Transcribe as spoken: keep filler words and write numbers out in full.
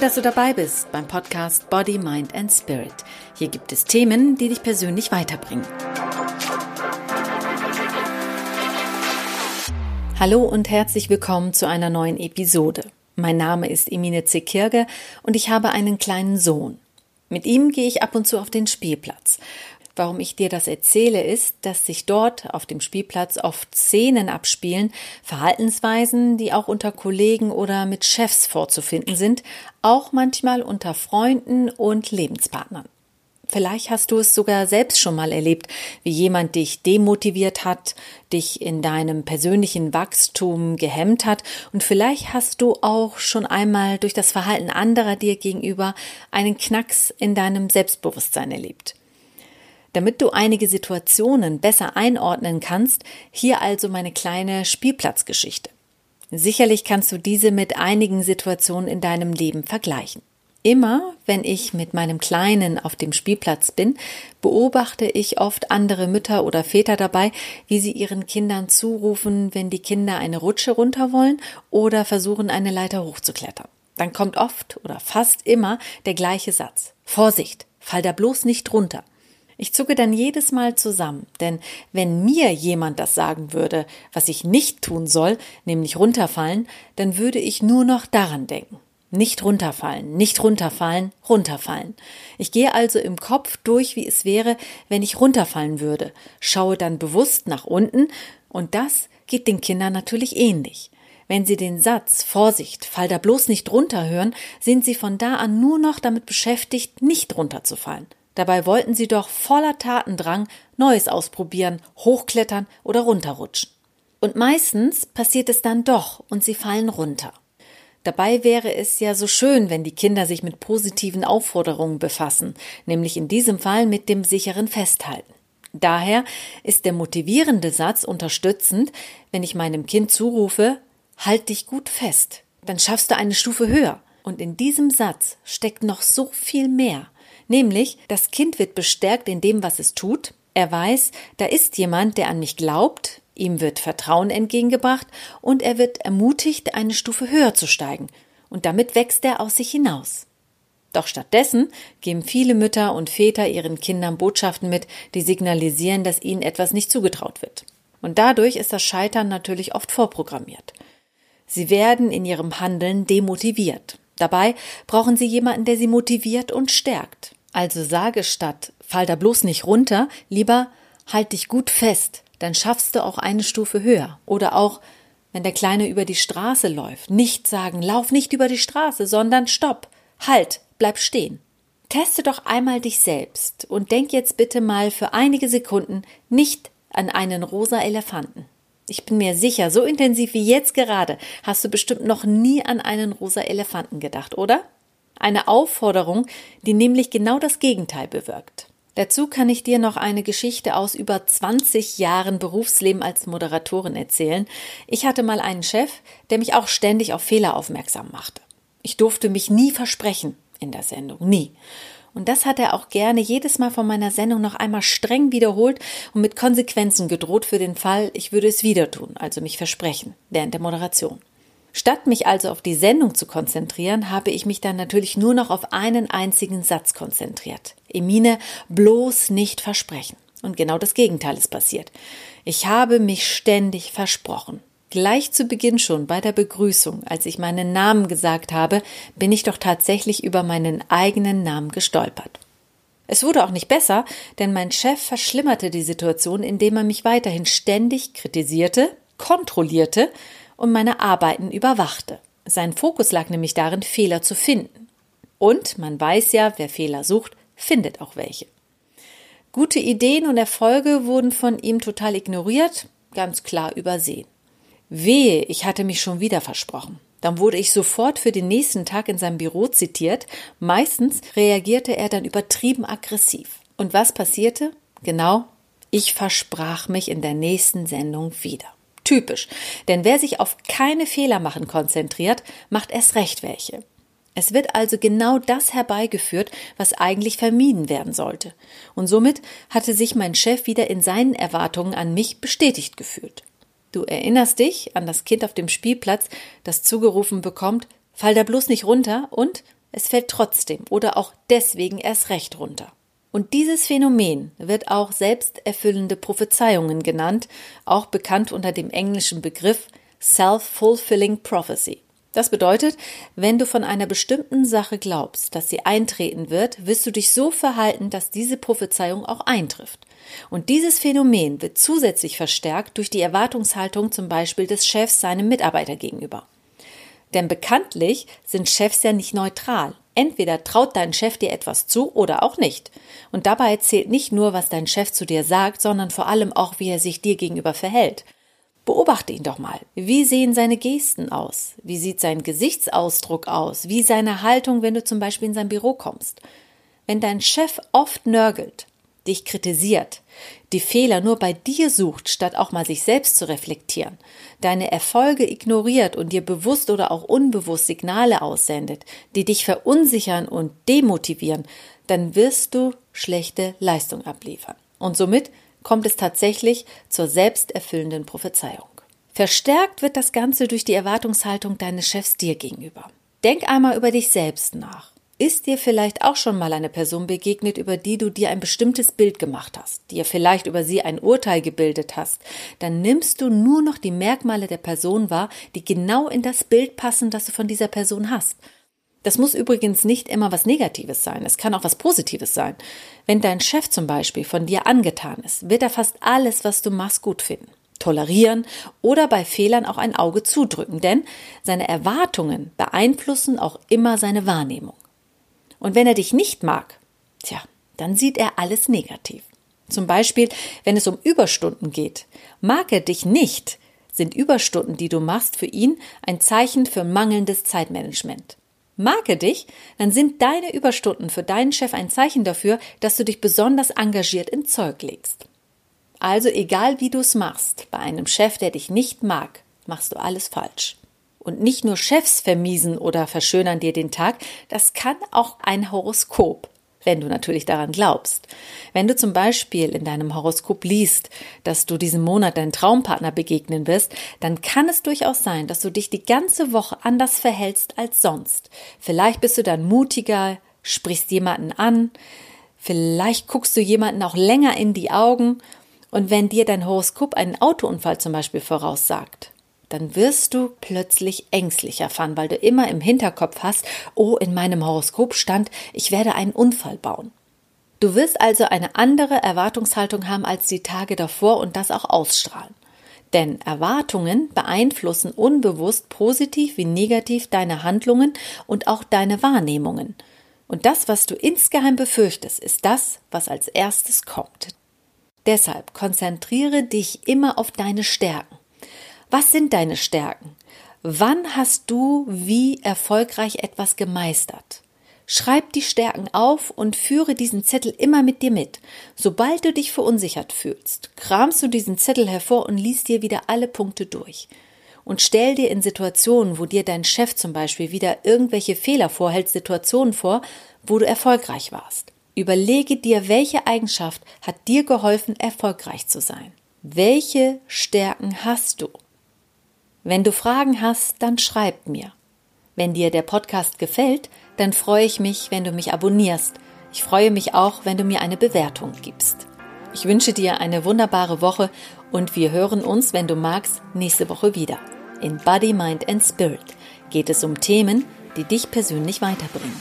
Toll, dass du dabei bist beim Podcast Body, Mind and Spirit. Hier gibt es Themen, die dich persönlich weiterbringen. Hallo und herzlich willkommen zu einer neuen Episode. Mein Name ist Emine Zekirge und ich habe einen kleinen Sohn. Mit ihm gehe ich ab und zu auf den Spielplatz. Warum ich dir das erzähle, ist, dass sich dort auf dem Spielplatz oft Szenen abspielen, Verhaltensweisen, die auch unter Kollegen oder mit Chefs vorzufinden sind, auch manchmal unter Freunden und Lebenspartnern. Vielleicht hast du es sogar selbst schon mal erlebt, wie jemand dich demotiviert hat, dich in deinem persönlichen Wachstum gehemmt hat und vielleicht hast du auch schon einmal durch das Verhalten anderer dir gegenüber einen Knacks in deinem Selbstbewusstsein erlebt. Damit du einige Situationen besser einordnen kannst, hier also meine kleine Spielplatzgeschichte. Sicherlich kannst du diese mit einigen Situationen in deinem Leben vergleichen. Immer, wenn ich mit meinem Kleinen auf dem Spielplatz bin, beobachte ich oft andere Mütter oder Väter dabei, wie sie ihren Kindern zurufen, wenn die Kinder eine Rutsche runter wollen oder versuchen, eine Leiter hochzuklettern. Dann kommt oft oder fast immer der gleiche Satz: Vorsicht, fall da bloß nicht runter. Ich zucke dann jedes Mal zusammen, denn wenn mir jemand das sagen würde, was ich nicht tun soll, nämlich runterfallen, dann würde ich nur noch daran denken. Nicht runterfallen, nicht runterfallen, runterfallen. Ich gehe also im Kopf durch, wie es wäre, wenn ich runterfallen würde, schaue dann bewusst nach unten und das geht den Kindern natürlich ähnlich. Wenn sie den Satz Vorsicht, fall da bloß nicht runter hören, sind sie von da an nur noch damit beschäftigt, nicht runterzufallen. Dabei wollten sie doch voller Tatendrang Neues ausprobieren, hochklettern oder runterrutschen. Und meistens passiert es dann doch und sie fallen runter. Dabei wäre es ja so schön, wenn die Kinder sich mit positiven Aufforderungen befassen, nämlich in diesem Fall mit dem sicheren Festhalten. Daher ist der motivierende Satz unterstützend, wenn ich meinem Kind zurufe, halt dich gut fest, dann schaffst du eine Stufe höher. Und in diesem Satz steckt noch so viel mehr. Nämlich, das Kind wird bestärkt in dem, was es tut. Er weiß, da ist jemand, der an mich glaubt, ihm wird Vertrauen entgegengebracht und er wird ermutigt, eine Stufe höher zu steigen. Und damit wächst er aus sich hinaus. Doch stattdessen geben viele Mütter und Väter ihren Kindern Botschaften mit, die signalisieren, dass ihnen etwas nicht zugetraut wird. Und dadurch ist das Scheitern natürlich oft vorprogrammiert. Sie werden in ihrem Handeln demotiviert. Dabei brauchen sie jemanden, der sie motiviert und stärkt. Also sage statt, fall da bloß nicht runter, lieber halt dich gut fest, dann schaffst du auch eine Stufe höher. Oder auch, wenn der Kleine über die Straße läuft, nicht sagen, lauf nicht über die Straße, sondern stopp, halt, bleib stehen. Teste doch einmal dich selbst und denk jetzt bitte mal für einige Sekunden nicht an einen rosa Elefanten. Ich bin mir sicher, so intensiv wie jetzt gerade hast du bestimmt noch nie an einen rosa Elefanten gedacht, oder? Eine Aufforderung, die nämlich genau das Gegenteil bewirkt. Dazu kann ich dir noch eine Geschichte aus über zwanzig Jahren Berufsleben als Moderatorin erzählen. Ich hatte mal einen Chef, der mich auch ständig auf Fehler aufmerksam machte. Ich durfte mich nie versprechen in der Sendung, nie. Und das hat er auch gerne jedes Mal von meiner Sendung noch einmal streng wiederholt und mit Konsequenzen gedroht für den Fall, ich würde es wieder tun, also mich versprechen, während der Moderation. Statt mich also auf die Sendung zu konzentrieren, habe ich mich dann natürlich nur noch auf einen einzigen Satz konzentriert. Emine, bloß nicht versprechen. Und genau das Gegenteil ist passiert. Ich habe mich ständig versprochen. Gleich zu Beginn schon bei der Begrüßung, als ich meinen Namen gesagt habe, bin ich doch tatsächlich über meinen eigenen Namen gestolpert. Es wurde auch nicht besser, denn mein Chef verschlimmerte die Situation, indem er mich weiterhin ständig kritisierte, kontrollierte und meine Arbeiten überwachte. Sein Fokus lag nämlich darin, Fehler zu finden. Und man weiß ja, wer Fehler sucht, findet auch welche. Gute Ideen und Erfolge wurden von ihm total ignoriert, ganz klar übersehen. Wehe, ich hatte mich schon wieder versprochen. Dann wurde ich sofort für den nächsten Tag in seinem Büro zitiert. Meistens reagierte er dann übertrieben aggressiv. Und was passierte? Genau, ich versprach mich in der nächsten Sendung wieder. Typisch, denn wer sich auf keine Fehler machen konzentriert, macht erst recht welche. Es wird also genau das herbeigeführt, was eigentlich vermieden werden sollte. Und somit hatte sich mein Chef wieder in seinen Erwartungen an mich bestätigt gefühlt. Du erinnerst dich an das Kind auf dem Spielplatz, das zugerufen bekommt, fall da bloß nicht runter und es fällt trotzdem oder auch deswegen erst recht runter. Und dieses Phänomen wird auch selbsterfüllende Prophezeiungen genannt, auch bekannt unter dem englischen Begriff Self-Fulfilling Prophecy. Das bedeutet, wenn du von einer bestimmten Sache glaubst, dass sie eintreten wird, wirst du dich so verhalten, dass diese Prophezeiung auch eintrifft. Und dieses Phänomen wird zusätzlich verstärkt durch die Erwartungshaltung zum Beispiel des Chefs seinem Mitarbeiter gegenüber. Denn bekanntlich sind Chefs ja nicht neutral. Entweder traut dein Chef dir etwas zu oder auch nicht. Und dabei zählt nicht nur, was dein Chef zu dir sagt, sondern vor allem auch, wie er sich dir gegenüber verhält. Beobachte ihn doch mal. Wie sehen seine Gesten aus? Wie sieht sein Gesichtsausdruck aus? Wie seine Haltung, wenn du zum Beispiel in sein Büro kommst? Wenn dein Chef oft nörgelt, dich kritisiert, die Fehler nur bei dir sucht, statt auch mal sich selbst zu reflektieren, deine Erfolge ignoriert und dir bewusst oder auch unbewusst Signale aussendet, die dich verunsichern und demotivieren, dann wirst du schlechte Leistung abliefern. Und somit kommt es tatsächlich zur selbsterfüllenden Prophezeiung. Verstärkt wird das Ganze durch die Erwartungshaltung deines Chefs dir gegenüber. Denk einmal über dich selbst nach. Ist dir vielleicht auch schon mal eine Person begegnet, über die du dir ein bestimmtes Bild gemacht hast, dir vielleicht über sie ein Urteil gebildet hast, dann nimmst du nur noch die Merkmale der Person wahr, die genau in das Bild passen, das du von dieser Person hast. Das muss übrigens nicht immer was Negatives sein, es kann auch was Positives sein. Wenn dein Chef zum Beispiel von dir angetan ist, wird er fast alles, was du machst, gut finden, tolerieren oder bei Fehlern auch ein Auge zudrücken, denn seine Erwartungen beeinflussen auch immer seine Wahrnehmung. Und wenn er dich nicht mag, tja, dann sieht er alles negativ. Zum Beispiel, wenn es um Überstunden geht, mag er dich nicht, sind Überstunden, die du machst, für ihn ein Zeichen für mangelndes Zeitmanagement. Mag er dich, dann sind deine Überstunden für deinen Chef ein Zeichen dafür, dass du dich besonders engagiert ins Zeug legst. Also egal wie du es machst, bei einem Chef, der dich nicht mag, machst du alles falsch. Und nicht nur Chefs vermiesen oder verschönern dir den Tag, das kann auch ein Horoskop, wenn du natürlich daran glaubst. Wenn du zum Beispiel in deinem Horoskop liest, dass du diesen Monat deinen Traumpartner begegnen wirst, dann kann es durchaus sein, dass du dich die ganze Woche anders verhältst als sonst. Vielleicht bist du dann mutiger, sprichst jemanden an, vielleicht guckst du jemanden auch länger in die Augen. Und wenn dir dein Horoskop einen Autounfall zum Beispiel voraussagt, dann wirst du plötzlich ängstlich erfahren, weil du immer im Hinterkopf hast, oh, in meinem Horoskop stand, ich werde einen Unfall bauen. Du wirst also eine andere Erwartungshaltung haben als die Tage davor und das auch ausstrahlen. Denn Erwartungen beeinflussen unbewusst positiv wie negativ deine Handlungen und auch deine Wahrnehmungen. Und das, was du insgeheim befürchtest, ist das, was als erstes kommt. Deshalb konzentriere dich immer auf deine Stärken. Was sind deine Stärken? Wann hast du wie erfolgreich etwas gemeistert? Schreib die Stärken auf und führe diesen Zettel immer mit dir mit. Sobald du dich verunsichert fühlst, kramst du diesen Zettel hervor und liest dir wieder alle Punkte durch. Und stell dir in Situationen, wo dir dein Chef zum Beispiel wieder irgendwelche Fehler vorhält, Situationen vor, wo du erfolgreich warst. Überlege dir, welche Eigenschaft hat dir geholfen, erfolgreich zu sein? Welche Stärken hast du? Wenn du Fragen hast, dann schreib mir. Wenn dir der Podcast gefällt, dann freue ich mich, wenn du mich abonnierst. Ich freue mich auch, wenn du mir eine Bewertung gibst. Ich wünsche dir eine wunderbare Woche und wir hören uns, wenn du magst, nächste Woche wieder. In Body, Mind and Spirit geht es um Themen, die dich persönlich weiterbringen.